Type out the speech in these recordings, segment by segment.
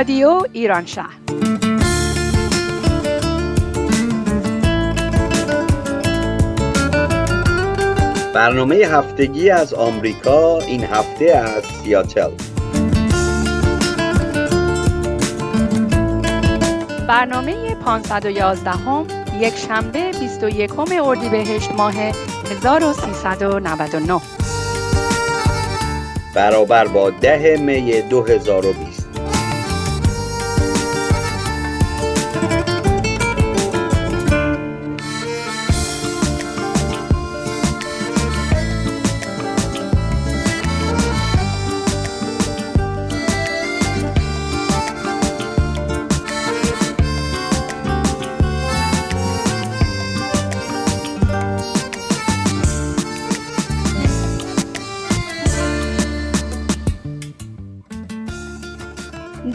رادیو ایران شهر. برنامه هفتگی از آمریکا، این هفته از سیاتل. برنامه 511 هم یک شنبه 21 اردیبهشت ماه 1399 برابر با 10 می 2020.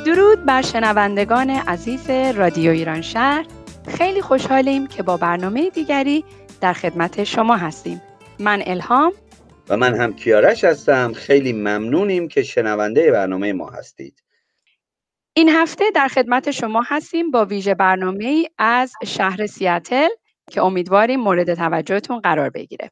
درود بر شنوندگان عزیز رادیو ایران شهر. خیلی خوشحالیم که با برنامه دیگری در خدمت شما هستیم. من الهام و من هم کیارش هستم. خیلی ممنونیم که شنونده برنامه ما هستید. این هفته در خدمت شما هستیم با ویژه برنامه‌ای از شهر سیاتل که امیدواریم مورد توجهتون قرار بگیره.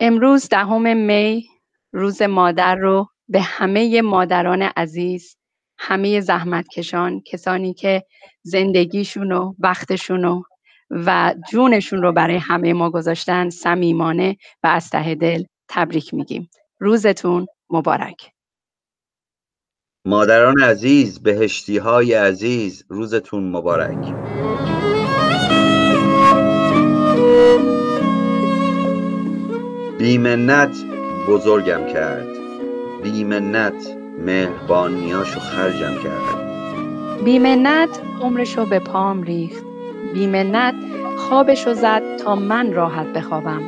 امروز 10 می، روز مادر رو به همه مادران عزیز، همه زحمتکشان، کسانی که زندگیشون و وقتشون و جونشون رو برای همه ما گذاشتن، صمیمانه و از ته دل تبریک میگیم. روزتون مبارک. مادران عزیز، بهشتی‌های عزیز، روزتون مبارک. بیمنت بزرگم کرد، بیمنت مهربانیاشو خرجم کرد، بیمنت عمرشو به پام ریخت، بیمنت خوابشو زد تا من راحت بخوابم،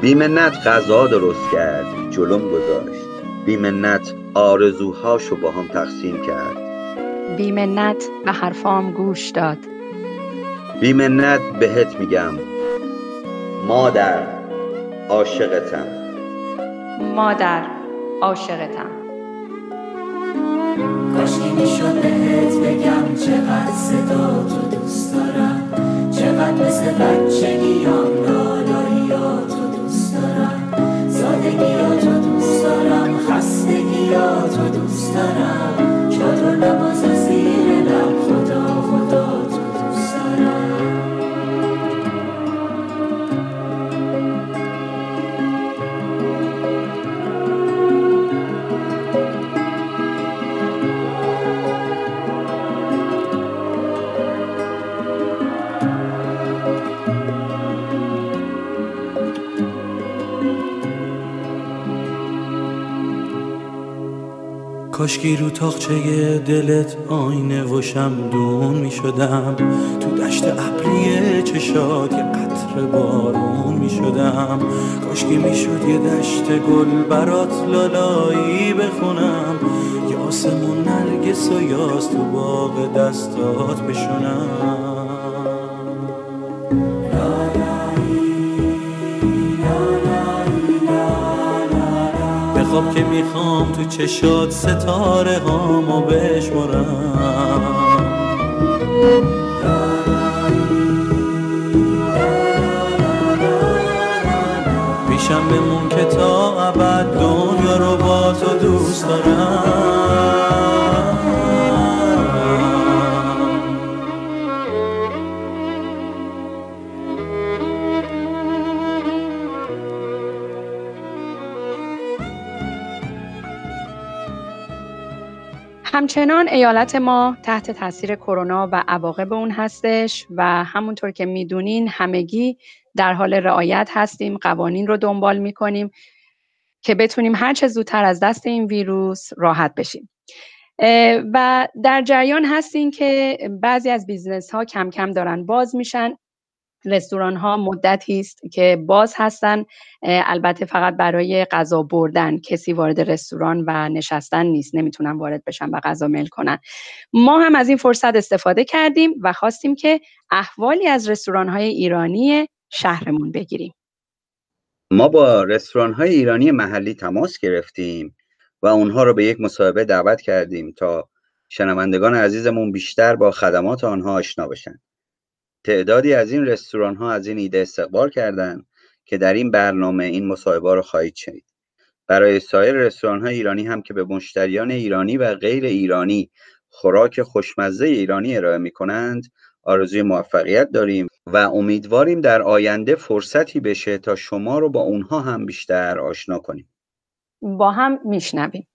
بیمنت غذا درست کرد، جلوم گذاشت، بیمنت آرزوهاشو با هم تقسیم کرد، بیمنت به حرفام گوش داد، بیمنت بهت میگم مادر عاشقتم، مادر عاشقتم. کاش نمیشد بهت بگم چقدر صدا تو دوست دارم، چقدر مثل بچگیام لالاییات تو دوست دارم، سادگیات تو دوست دارم، خستگیات تو دوست دارم، چادر نماز زیر لب خدا خدا تو دوست دارم. کاشکی رو تاقچه دلت آینه و شمدون می شدم، تو دشت ابری چشات یه قطره بارون می شدم، کاشکی می شد یه دشت گل برات لالایی بخونم، یه آسمون نرگس و یاس تو باغ دستات بشونم. خواب که میخوام تو چشات ستاره هامو بشمرم، پیشم بمون که تا ابد دنیا رو با تو دوست دارم. همچنان ایالت ما تحت تاثیر کرونا و عواقب اون هستش و همونطور که میدونین همگی در حال رعایت هستیم، قوانین رو دنبال میکنیم که بتونیم هر چه زودتر از دست این ویروس راحت بشیم. و در جریان هستین که بعضی از بیزنس ها کم کم دارن باز میشن، رستوران ها مدتی است که باز هستن، البته فقط برای غذا بردن، کسی وارد رستوران و نشستن نیست، نمیتونن وارد بشن و غذا میل کنن. ما هم از این فرصت استفاده کردیم و خواستیم که احوالی از رستوران های ایرانی شهرمون بگیریم. ما با رستوران های ایرانی محلی تماس گرفتیم و اونها رو به یک مصاحبه دعوت کردیم تا شنوندگان عزیزمون بیشتر با خدمات آنها آشنا بشن. تعدادی از این رستوران ها از این ایده استقبال کردند که در این برنامه این مصاحبه رو خواهید شنید. برای سایر رستوران های ایرانی هم که به مشتریان ایرانی و غیر ایرانی خوراک خوشمزه ایرانی ارائه می کنند آرزوی موفقیت داریم و امیدواریم در آینده فرصتی بشه تا شما رو با اونها هم بیشتر آشنا کنیم. با هم میشنویم.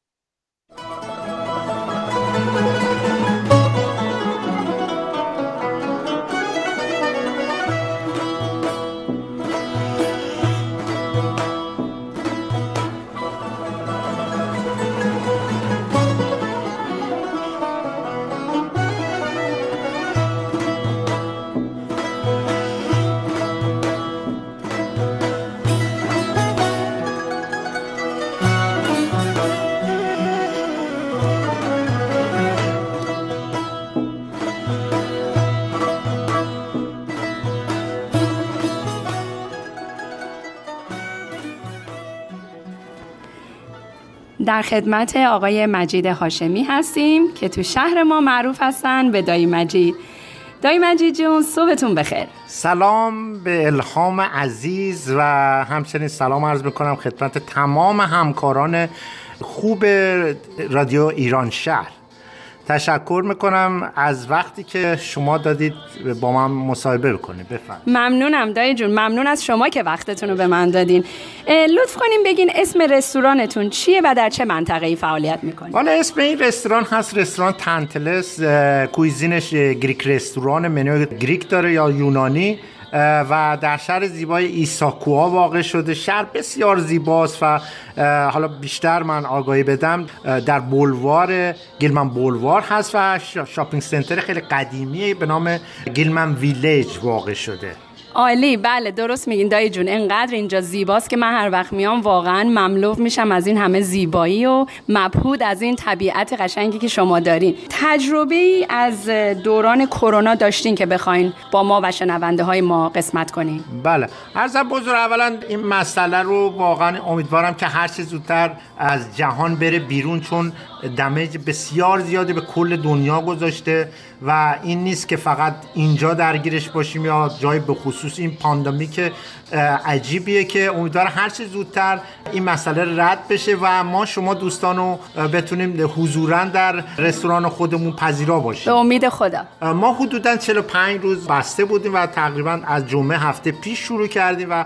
در خدمت آقای مجید هاشمی هستیم که تو شهر ما معروف هستن به دایی مجید. دایی مجید جون، صبحتون بخیر. سلام به الهام عزیز و همچنین سلام عرض میکنم خدمت تمام همکاران خوب رادیو ایران شهر. تشکر میکنم از وقتی که شما دادید با من مصاحبه بکنید. بفرمایید. ممنونم دایی جون، ممنون از شما که وقتتون رو به من دادین. لطف کنیم بگین اسم رستورانتون چیه و در چه منطقه‌ای فعالیت میکنید؟ والا اسم این رستوران هست رستوران تنتلس. کویزینش گریک رستوران، منوی گریک داره یا یونانی و در شهر زیبای ایساکوا واقع شده. شهر بسیار زیباست و حالا بیشتر من آگاهی بدم در بلوار گیلمن بلوار هست و شاپینگ سنتر خیلی قدیمی به نام گیلمن ویلیج واقع شده. عالی، بله درست میگین دایی جون، انقدر اینجا زیباست که من هر وقت میام واقعا مملو میشم از این همه زیبایی و مبهود از این طبیعت قشنگی که شما دارین. تجربه‌ای از دوران کرونا داشتین که بخواین با ما و شنونده های ما قسمت کنین؟ بله عرضم بزرگ، اولا این مسئله رو واقعا امیدوارم که هر چه زودتر از جهان بره بیرون، چون دمیج بسیار زیاده به کل دنیا گذاشته و این نیست که فقط اینجا درگیرش باشیم یا جای به خصوص این پاندمیک عجیبیه که امیدوارم هر چه زودتر این مسئله رد بشه و ما شما دوستانو بتونیم حضوراً در رستوران خودمون پذیرا باشیم. به امید خدا. ما حدوداً 45 روز بسته بودیم و تقریباً از جمعه هفته پیش شروع کردیم و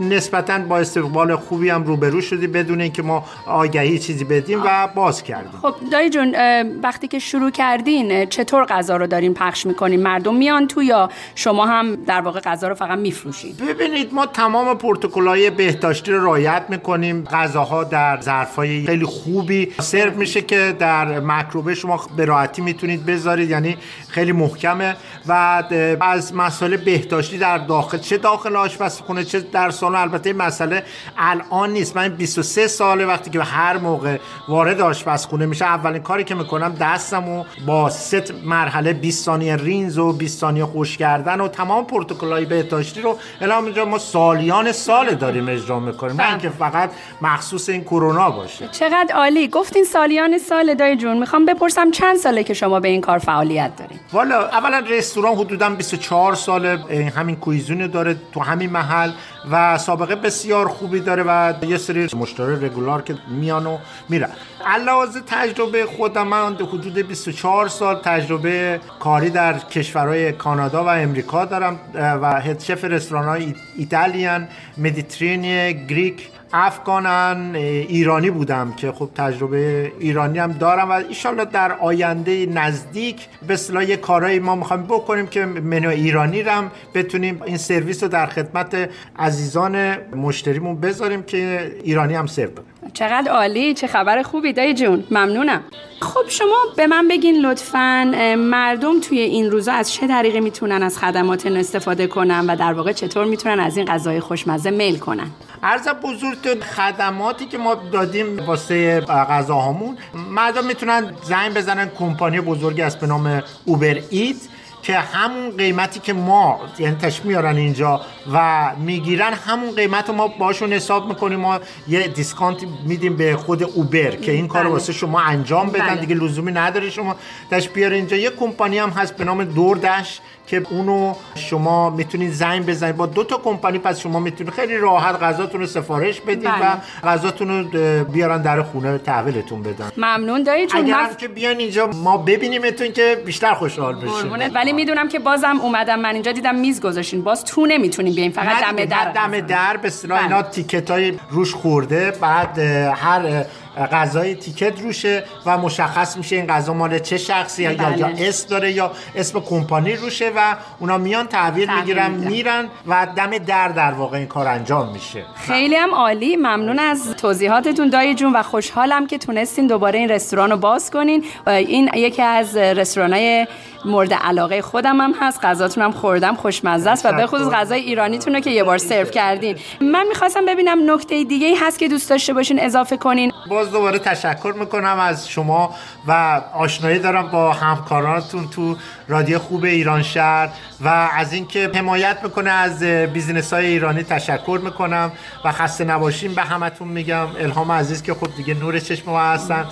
نسبتاً با استقبال خوبی هم روبرو شدیم بدون اینکه ما آگهی چیزی بدیم و باز کردیم. خب دایی جون، وقتی که شروع کردین چطور غذا رو دارین پخش میکنین؟ مردم میان تو یا شما هم در واقع غذا رو فقط میفروشین؟ ببینید ما تمام پروتکل‌های بهداشتی رو رعایت میکنیم. غذاها در ظرفای خیلی خوبی سرو میشه که در مکروبه شما به راحتی میتونید بذارید، یعنی خیلی محکمه و از مسائل بهداشتی در داخل چه داخل آشپزخونه چه در سالن، البته این مسئله الان نیست. من 23 ساله وقتی که هر موقع وارد آشپزخونه میشه اولین کاری که میکنم دستمو با 3 مرحله 20 ثانیه رینز و 20 ثانیه خشک کردن و تمام پروتکل‌های بهداشتی رو الان اینجا ما سالیان سال داریم اجرا میکنیم، نه اینکه فقط مخصوص این کرونا باشه. چقدر عالی گفتین سالیان سال دایی جون. میخوام بپرسم چند ساله که شما به این کار فعالیت دارین؟ والا اولا رستوران حدوداً 24 ساله همین کویزونه داره تو همین محل و سابقه بسیار خوبی داره و یه سری مشتری رگولار که میان و میرن. علاوه تجربه خودم من حدود 24 سال تجربه کاری در کشورهای کانادا و امریکا دارم و هدشف رستوران‌های ایتالیان، مدیترینی، گریک، افغانان، ایرانی بودم که خب تجربه ایرانی هم دارم و انشالله در آینده نزدیک به اصطلاح یه کارایی ما میخوایم بکنیم که منو ایرانی رو بتونیم این سرویس رو در خدمت عزیزان مشتریمون بذاریم که ایرانی هم سرو کنیم. چقدر عالی، چه خبر خوبی دایی جون، ممنونم. خب شما به من بگین لطفاً مردم توی این روزا از چه طریقی میتونن از خدماتتون استفاده کنن و در واقع چطور میتونن از این غذای خوشمزه میل کنن؟ عرضم بزرگتون خدماتی که ما دادیم واسه غذاهامون، مردم میتونن زنگ بزنن کمپانی بزرگی است به نام اوبر ایت که همون قیمتی که ما یعنی تش میارن اینجا و میگیرن همون قیمت ما باشون حساب میکنیم، ما یه دیسکانت میدیم به خود اوبر که این کارو واسه شما انجام بدن. دیگه لزومی نداره شما تش بیار اینجا. یه کمپانی هم هست به نام دوردش که اونو شما میتونید زنگ بزنید با دو تا کمپانی، پس شما میتونید خیلی راحت غذاتون رو سفارش بدید و غذاتون رو بیارن در خونه تحویلتون بدن. ممنون دایی جون، اگرم که بیان اینجا ما ببینیمتون که بیشتر خوشحال بشین. ولی میدونم که بازم اومدم من اینجا دیدم میز گذاشتین، باز تو نمیتونیم بیاین، فقط دم در به اصطلاح اینا تیکتای روش خورده، بعد هر غذای تیکت روشه و مشخص میشه این غذا مال چه شخصی یا اسم داره یا اسم کمپانی روشه و اونا میان تحویل میگیرن میرن و دم در واقع این کار انجام میشه. خیلی هم عالی، ممنون از توضیحاتتون دایی جون و خوشحالم که تونستین دوباره این رستوران رو باز کنین. این یکی از رستورانای مورد علاقه خودم هم هست، غذاتون هم خوردم، خوشمزه است و به خصوص غذای ایرانیتون رو که یه بار سرو کردین. من می‌خواستم ببینم نکته دیگه‌ای هست که دوست داشته باشین اضافه کنین. باز دوباره تشکر میکنم از شما و آشنایی دارم با همکارانتون تو رادیو خوب ایران شهر و از اینکه حمایت میکنه از بیزینس‌های ایرانی تشکر میکنم و خسته نباشین به همتون میگم. الهام عزیز که خب دیگه نور چشم ما هستن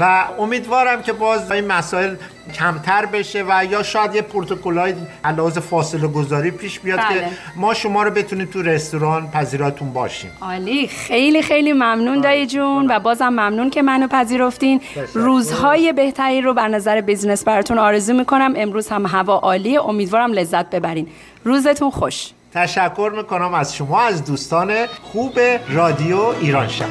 و امیدوارم که باز این مسائل کمتر بشه و یا شاید یه پروتکل‌های علاوه فاصله گذاری پیش بیاد که ما شما رو بتونیم تو رستوران پذیراتون باشیم. عالی، خیلی خیلی ممنون دایی جون و بازم ممنون که منو پذیرفتین. روزهای بهتری رو بر نظر بیزنس براتون آرزو میکنم. امروز هم هوا عالیه، امیدوارم لذت ببرین. روزتون خوش. تشکر میکنم از شما، از دوستان خوب رادیو ایران شهر.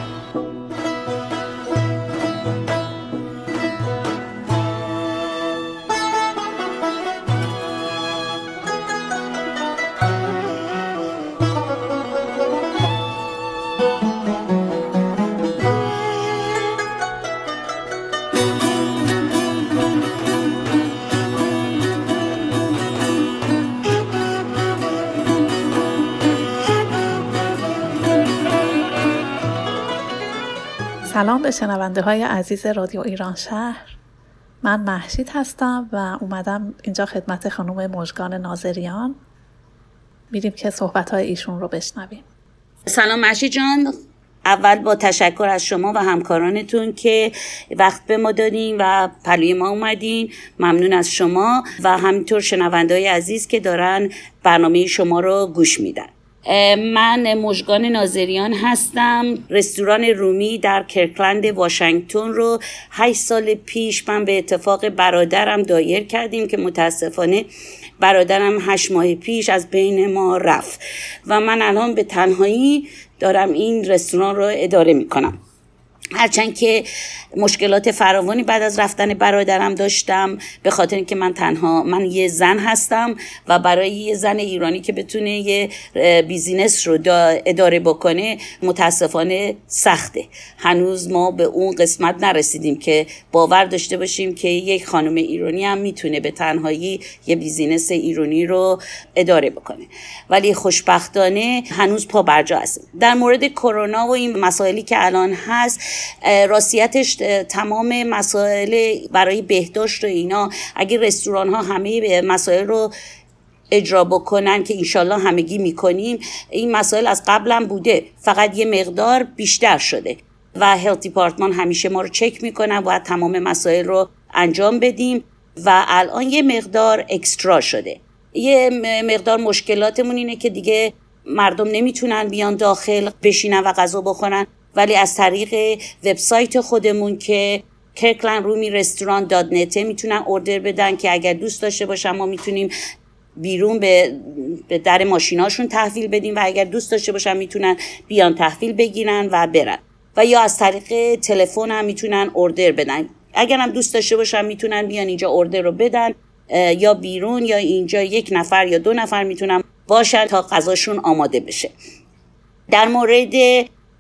سلام به شنونده های عزیز رادیو ایران شهر، من محشید هستم و اومدم اینجا خدمت خانم مژگان ناظریان، میریم که صحبت های ایشون رو بشنویم. سلام محشید جان، اول با تشکر از شما و همکارانتون که وقت به ما دادین و پلوی ما اومدین، ممنون از شما و همینطور شنونده های عزیز که دارن برنامه شما رو گوش میدن. من مژگان ناظریان هستم. رستوران رومی در کرکلند واشنگتن رو 8 سال پیش من به اتفاق برادرم دایر کردیم که متاسفانه برادرم 8 ماه پیش از بین ما رفت و من الان به تنهایی دارم این رستوران رو اداره می کنم. هرچند که مشکلات فراوانی بعد از رفتن برادرم داشتم به خاطر اینکه من یه زن هستم و برای یه زن ایرانی که بتونه یه بیزینس رو اداره بکنه متاسفانه سخته. هنوز ما به اون قسمت نرسیدیم که باور داشته باشیم که یک خانم ایرانی هم میتونه به تنهایی یه بیزینس ایرانی رو اداره بکنه، ولی خوشبختانه هنوز پا بر جا هستیم. در مورد کرونا و این مسائلی که الان هست، راستیتش تمام مسائل برای بهداشت و اینا اگه رستوران ها همه مسائل رو اجرا بکنن که انشالله همگی میکنیم، این مسائل از قبلم بوده فقط یه مقدار بیشتر شده و هلت دیپارتمان همیشه ما رو چک میکنن و تمام مسائل رو انجام بدیم و الان یه مقدار اکسترا شده. یه مقدار مشکلاتمون اینه که دیگه مردم نمیتونن بیان داخل بشینن و غذا بخورن، ولی از طریق وبسایت خودمون که کرکلند رومی رستوران .net میتونن اوردر بدن که اگر دوست داشته باشن ما میتونیم بیرون به در ماشیناشون تحویل بدیم و اگر دوست داشته باشن میتونن بیان تحویل بگیرن و برن، و یا از طریق تلفن هم میتونن اوردر بدن. اگر هم دوست داشته باشن میتونن بیان اینجا اوردر رو بدن یا بیرون یا اینجا یک نفر یا دو نفر میتونن باشن تا غذاشون آماده بشه. در مورد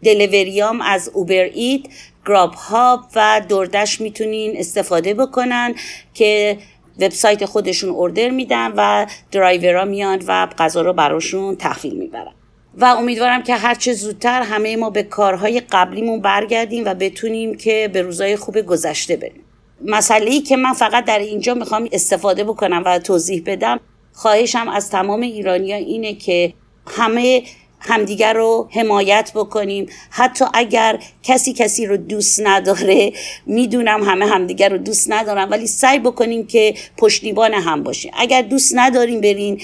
دلیوریام از اوبر ایت، گراب هاب و دوردش میتونین استفاده بکنن که وبسایت خودشون اوردر میدن و درایورا میان و غذا رو براشون تحویل میبرن. و امیدوارم که هر چه زودتر همه ما به کارهای قبلیمون برگردیم و بتونیم که به روزهای خوب گذشته بریم. مسئله‌ای که من فقط در اینجا میخوام استفاده بکنم و توضیح بدم، خواهشم از تمام ایرانی‌ها اینه که همه همدیگر رو حمایت بکنیم. حتی اگر کسی رو دوست نداره، میدونم همه همدیگر رو دوست ندارن، ولی سعی بکنیم که پشتیبان هم باشیم. اگر دوست نداریم برین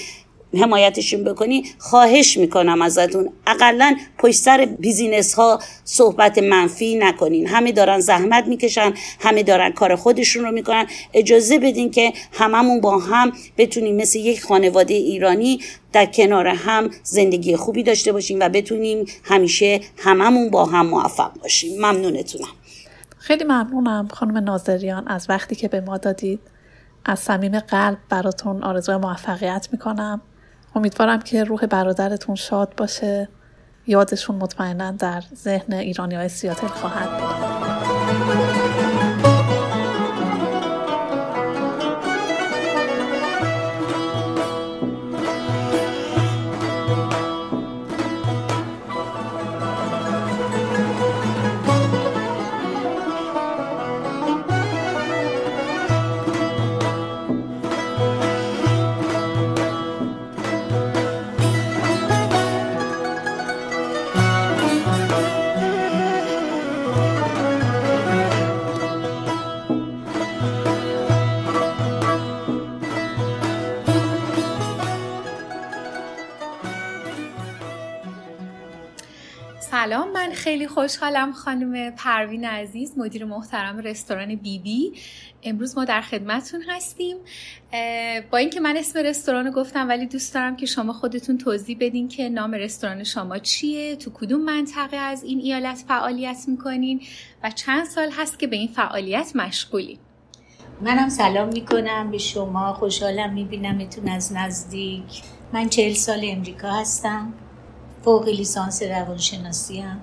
حمایتشون بکنی، خواهش میکنم ازتون اقلن پشت سر بیزینس ها صحبت منفی نکنین. همه دارن زحمت میکشن، همه دارن کار خودشون رو میکنن. اجازه بدین که هممون با هم بتونیم مثل یک خانواده ایرانی در کنار هم زندگی خوبی داشته باشیم و بتونیم همیشه هممون با هم موفق باشیم. ممنونتونم. خیلی ممنونم خانم ناظریان از وقتی که به ما دادید. از صمیم قلب براتون آرزوی موفقیت میکنم. امیدوارم که روح برادرتون شاد باشه. یادشون مطمئناً در ذهن ایرانی‌های سیاتل خواهد بود. سلام، من خیلی خوشحالم خانم پروین عزیز، مدیر محترم رستوران بی بی. امروز ما در خدمتون هستیم. با اینکه من اسم رستوران گفتم، ولی دوست دارم که شما خودتون توضیح بدین که نام رستوران شما چیه، تو کدوم منطقه از این ایالت فعالیت میکنین و چند سال هست که به این فعالیت مشغولین. منم سلام میکنم به شما، خوشحالم میبینمتون از نزدیک. من 40 سال امریکا هستم، فوق لیسانس روانشناسی هم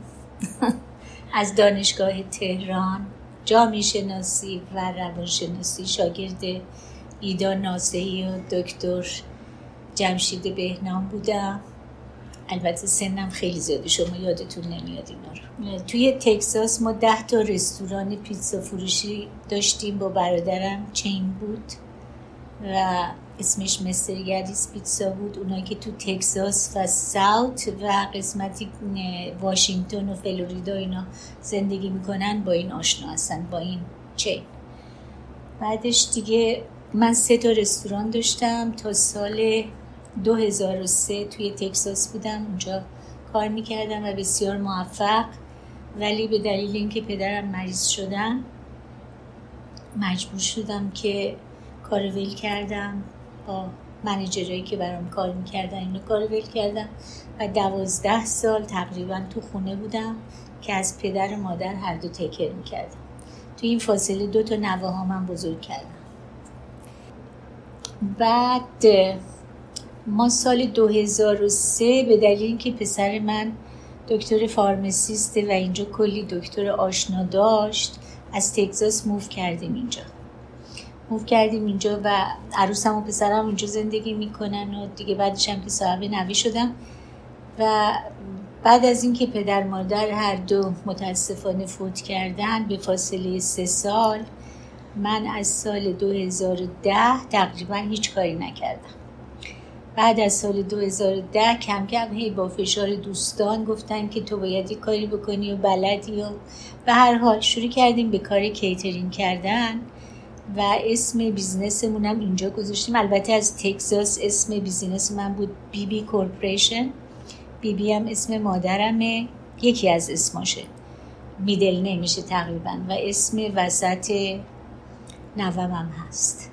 از دانشگاه تهران، جامعه شناسی و روانشناسی، شاگرد ایدا ناصحی و دکتر جمشید بهنام بودم. البته سنم خیلی زیاده، شما یادتون نمیاد اینا رو. توی تگزاس ما 10 تا رستوران پیتزا فروشی داشتیم، با برادرم چین بود و اسمش مستر گریز پیتزا بود. اونایی که تو تگزاس و ساوت و قسمتی واشنگتن و فلوریدا اینا زندگی میکنن با این آشنا هستن، با این چین. بعدش دیگه من 3 تا رستوران داشتم. تا سال 2003 توی تگزاس بودم، اونجا کار میکردم و بسیار موفق، ولی به دلیل اینکه پدرم مریض شدن مجبور شدم که کارو ول کردم. با منیجرایی که برام کار میکردن اینو کارو ول کردم و 12 سال تقریبا تو خونه بودم که از پدر و مادر هر دو تکر میکردم. تو این فاصله 2 تا نوه ها من بزرگ کردم. بعد ما سال 2003 به دلیل اینکه پسر من دکتر فارماسیسته و اینجا کلی دکتر آشنا داشت، از تگزاس موو کردیم اینجا و عروسم و پسرم اینجا زندگی میکنن و دیگه بعدش هم که صاحب نوی شدم. و بعد از این که پدر مادر هر دو متاسفانه فوت کردن، به فاصله 3 سال من از سال 2010 تقریبا هیچ کاری نکردم. بعد از سال 2010 کم کم هی با فشار دوستان گفتن که تو باید یک کاری بکنی و بلدی و به هر حال شروع کردیم به کار کیترینگ کردن و اسم بیزنسمون هم اینجا گذاشتیم. البته از تگزاس اسم بیزنس من بود BB Corporation. BB هم اسم مادرمه، یکی از اسماشه، میدل نمیشه تقریبا، و اسم وسط نوامم هست.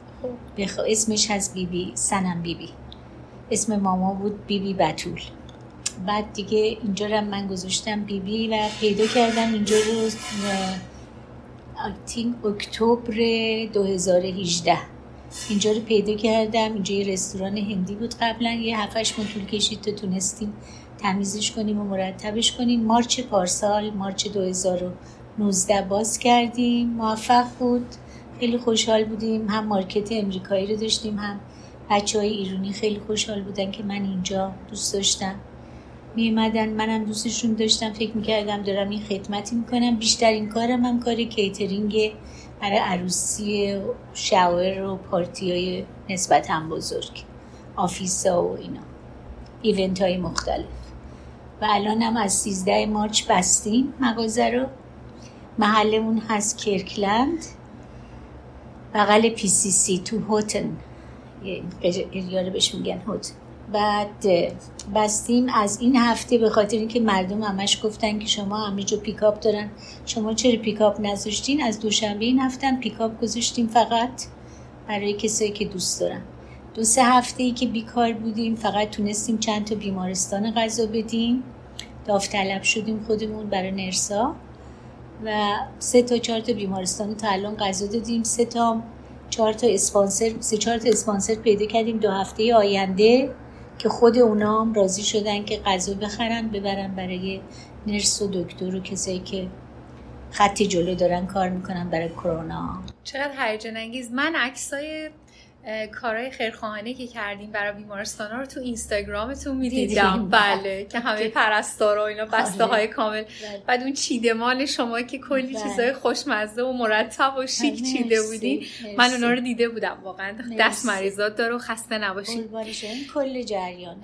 اسمش هست BB، سنم BB. اسم ماما بود BB بتول. بعد دیگه اینجا رو من گذاشتم BB و پیدا کردم اینجا رو اکتبر 2018 اینجا رو پیدا کردم. اینجا یه رستوران هندی بود قبلا، یه 7-8 ماه طول کشید تا تونستیم تمیزش کنیم و مرتبش کنیم. مارچ 2019 باز کردیم، موفق بود، خیلی خوشحال بودیم. هم مارکت امریکایی رو داشتیم، هم بچه‌های ایرانی خیلی خوشحال بودن که من اینجا دوست داشتم میومدن، منم دوستشون داشتم، فکر میکردم دارم این خدمتی میکنم. بیشترین کارم هم کار کیترینگ برای عروسی، شاور و پارتیای نسبتاً بزرگ، آفیسا و اینا، ایونت های مختلف. و الان هم از 13 مارچ بستیم مغازه رو. محلمون هست کرکلند بغل پی سی سی تو هوتن، یه بهش میگن هوتن. بعد بستیم از این هفته به خاطر اینکه مردم همش گفتن که شما همه جو پیکاپ دارن، شما چرا پیکاپ نذاشتین؟ از دوشنبه این هفتم پیکاپ گذاشتیم فقط برای کسایی که دوست دارن. دو سه هفته‌ای که بیکار بودیم فقط تونستیم چند تا بیمارستان غذا بدیم، داوطلب شدیم خودمون برای نرسا و 3 تا 4 تا بیمارستان تا الان غذا دادیم. 3 تا 4 تا اسپانسر پیدا کردیم 2 هفته آینده که خود اونا هم راضی شدن که غذا بخرن ببرن برای نرس و دکتر و کسایی که خط جلو دارن کار میکنن برای کرونا. چقدر هیجان انگیز. من عکسای کارهای خیرخواهانه که کردیم برای بیمارستانا رو تو اینستاگرامتون می‌دیدم. بله، که همه پرستارا و اینا بسته‌های کامل، بعد اون چیدمان شما که کلی چیزای خوشمزه و مرتب و شیک چیده بودین، من اونا رو دیده بودم. واقعا دست مریضات داره و خسته نباشید. کل جریان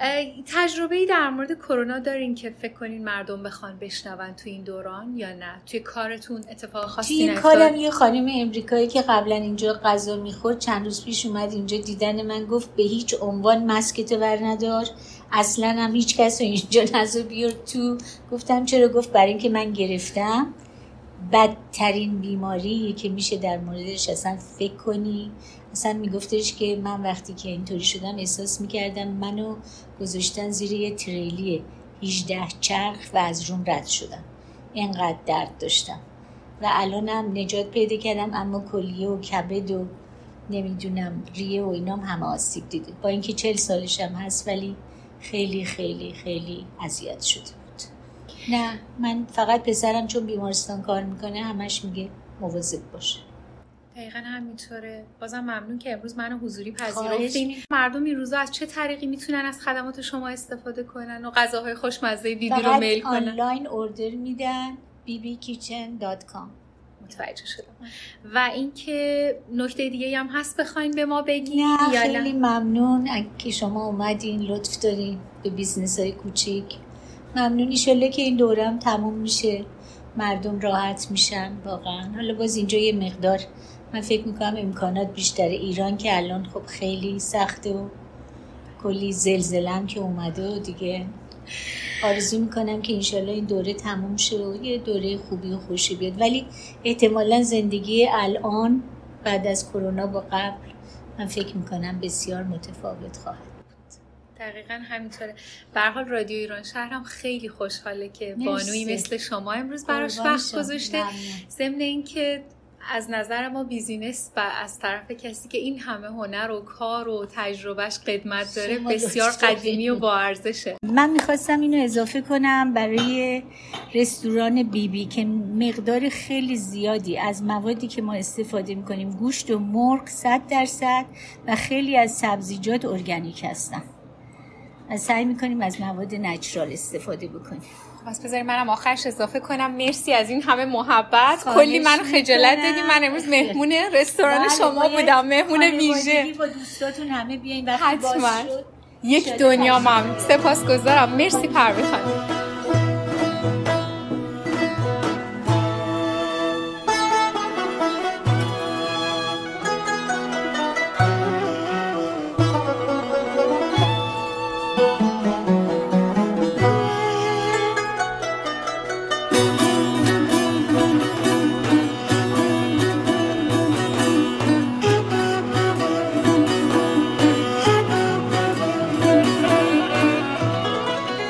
تجربه‌ای در مورد کرونا دارین که فکر کنین مردم بخوان بشنون تو این دوران یا نه؟ توی کارتون اتفاق خاصی افتاد؟ توی کارم یه خانم آمریکایی که قبلا اینجا غذا می‌خورد چند روز پیش اومد اینجا، دیدن من گفت به هیچ عنوان ماسکتو برندار، اصلا هم هیچ کس رو اینجا نذار بیار تو. گفتم چرا؟ گفت برای اینکه من گرفتم. بدترین بیماری که میشه در موردش اصلا فکر کنی. اصلا میگفتش که من وقتی که اینطوری شدم احساس میکردم منو گذاشتن زیر یه تریلیه 18 چرخ و از روم رد شدم، اینقدر درد داشتم. و الانم نجات پیدا کردم، اما کلیه و کبد و نمیدونم ریه و اینام همه آسیب دیده. با اینکه 40 سالشم هست ولی خیلی خیلی خیلی اذیت شده بود. نه من فقط پسرم چون بیمارستان کار میکنه همش میگه مواظب باشه. دقیقا همینطوره. بازم ممنون که امروز منو حضوری پذیرفتین. مردم این روزا از چه طریقی میتونن از خدمات شما استفاده کنن و غذاهای خوشمزه بیبی رو میل کنن؟ فقط آنلاین اوردر میدن bbkitchen.com. متوجه شدم. و اینکه نکته دیگه هم هست بخواین به ما بگین؟ نه خیلی ممنون که شما اومدین، لطف دارین به بیزنس‌های کوچیک. ممنون. ایشالله که این دوره هم تموم میشه، مردم راحت میشن واقعا. حالا باز اینجا یه مقدار من فکر میکنم امکانات بیشتر. ایران که الان خب خیلی سخته و کلی زلزله‌ام که اومده و دیگه آرزو میکنم که انشالله این دوره تموم شه و یه دوره خوبی و خوشی بیاد. ولی احتمالا زندگی الان بعد از کرونا با قبل من فکر میکنم بسیار متفاوت خواهد بود. دقیقا همینطوره. به هر حال رادیو ایران شهر هم خیلی خوشحاله که بانویی مثل شما امروز براش وقت گذاشته. ضمن این که از نظر ما بیزینس و از طرف کسی که این همه هنر و کار و تجربهش قدمت داره بسیار قدیمی و با ارزشه. من میخواستم اینو اضافه کنم برای رستوران بیبی که مقدار خیلی زیادی از موادی که ما استفاده میکنیم، گوشت و مرغ 100% و خیلی از سبزیجات ارگانیک هستن. سعی میکنیم از مواد نچرال استفاده بکنیم. پس بذاری منم آخرش اضافه کنم. مرسی از این همه محبت. کلی من خجالت دادی. من امروز مهمون رستوران شما بودم، مهمون ویژه. با دوستاتون همه بیاین وقتی باز شد. یک دنیا ممنون. سپاسگزارم. مرسی پروین خانم.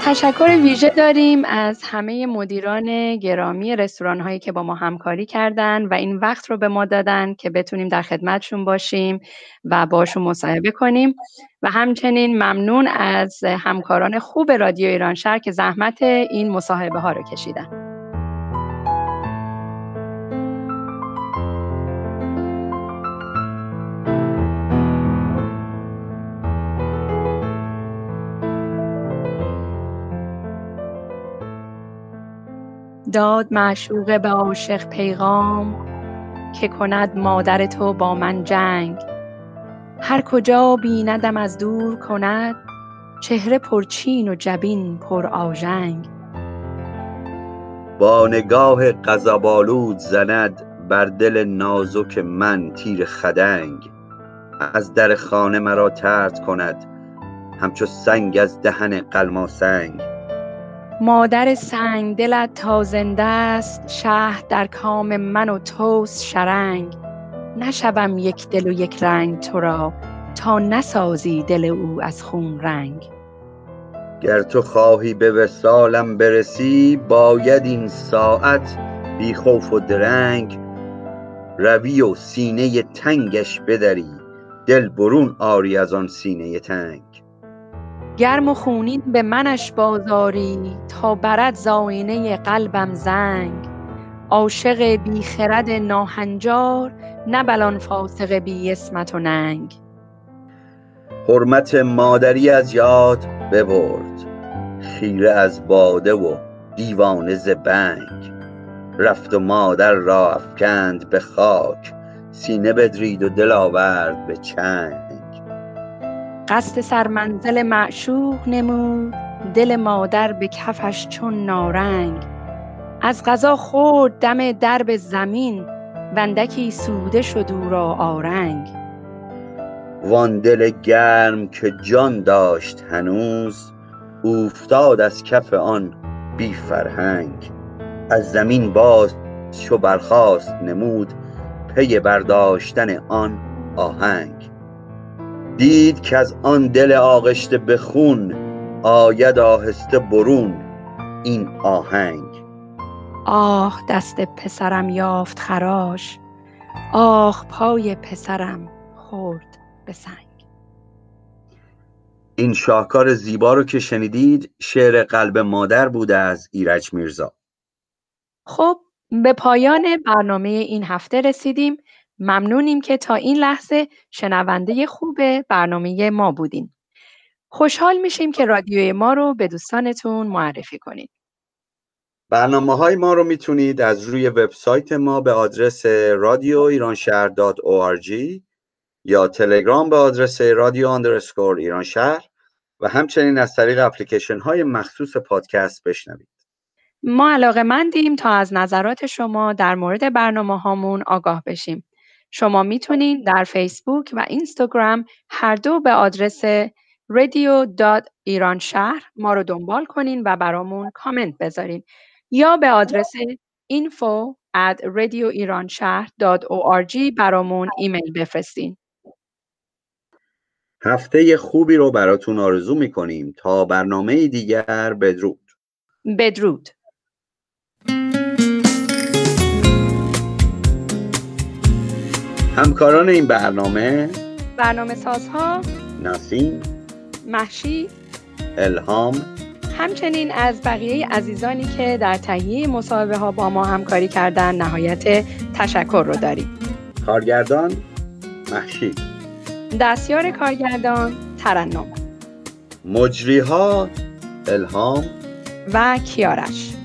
تشکر ویژه داریم از همه مدیران گرامی رستوران‌هایی که با ما همکاری کردن و این وقت رو به ما دادن که بتونیم در خدمتشون باشیم و باشون مصاحبه کنیم. و همچنین ممنون از همکاران خوب رادیو ایران شهر که زحمت این مصاحبه ها رو کشیدن. داد معشوقه به عاشق پیغام که کند مادر تو با من جنگ. هر کجا بیندم از دور کند چهره پرچین و جبین پر آژنگ. با نگاه غضب‌آلود زند بر دل نازک من تیر خدنگ. از در خانه مرا طرد کند همچو سنگ از دهن قلماسنگ. مادر سنگ دلت تا زنده است شهد در کام من و توست شرنگ. نشوم یک دل و یک رنگ تو را تا نسازی دل او از خون رنگ. گر تو خواهی به وصالم برسی باید این ساعت بی خوف و درنگ. روی و سینه تنگش بدری دل برون آری از آن سینه تنگ. گرم و خونین به منش بازاری تا برد زاینه قلبم زنگ. عاشق بی خرد ناهنجار نبلان فاسق بی اسمت و ننگ. حرمت مادری از یاد ببرد خیره از باده و دیوانه ز بنگ. رفت و مادر را افکند به خاک سینه بدرید و دل آورد به چنگ. قصد سرمنزل معشوق نمود دل مادر به کفش چون نارنگ. از قضا خورد دم درب زمین وندکی سوده شد او را آرنگ. وان دل گرم که جان داشت هنوز افتاد از کف آن بی فرهنگ. از زمین باز شو برخاست نمود پی برداشتن آن آهنگ. دید که از آن دل آغشته به خون آید آهسته برون این آهنگ. آه دست پسرم یافت خراش آه پای پسرم خورد به سنگ. این شاهکار زیبا رو که شنیدید شعر قلب مادر بوده از ایرج میرزا. خب به پایان برنامه این هفته رسیدیم. ممنونیم که تا این لحظه شنونده خوب برنامه ما بودین. خوشحال میشیم که رادیوی ما رو به دوستانتون معرفی کنید. برنامه‌های ما رو میتونید از روی وبسایت ما به آدرس radioiranshahr.org یا تلگرام به آدرس radio_iranshahr و همچنین از طریق اپلیکیشن‌های مخصوص پادکست بشنوید. ما علاقه‌مندیم تا از نظرات شما در مورد برنامه‌هامون آگاه بشیم. شما میتونید در فیسبوک و اینستاگرام هر دو به آدرس radio.iranshahr ما رو دنبال کنین و برامون کامنت بذارین یا به آدرس info@radioiranshahr.org برامون ایمیل بفرستین. هفته خوبی رو براتون آرزو میکنیم تا برنامه دیگر. بدرود. بدرود. همکاران این برنامه سازها نسیم، محشید، الهام، همچنین از بقیه عزیزانی که در تهیه مصاحبه ها با ما همکاری کردن نهایت تشکر رو داریم. کارگردان محشید، دستیار کارگردان ترنم، مجری ها الهام و کیارش.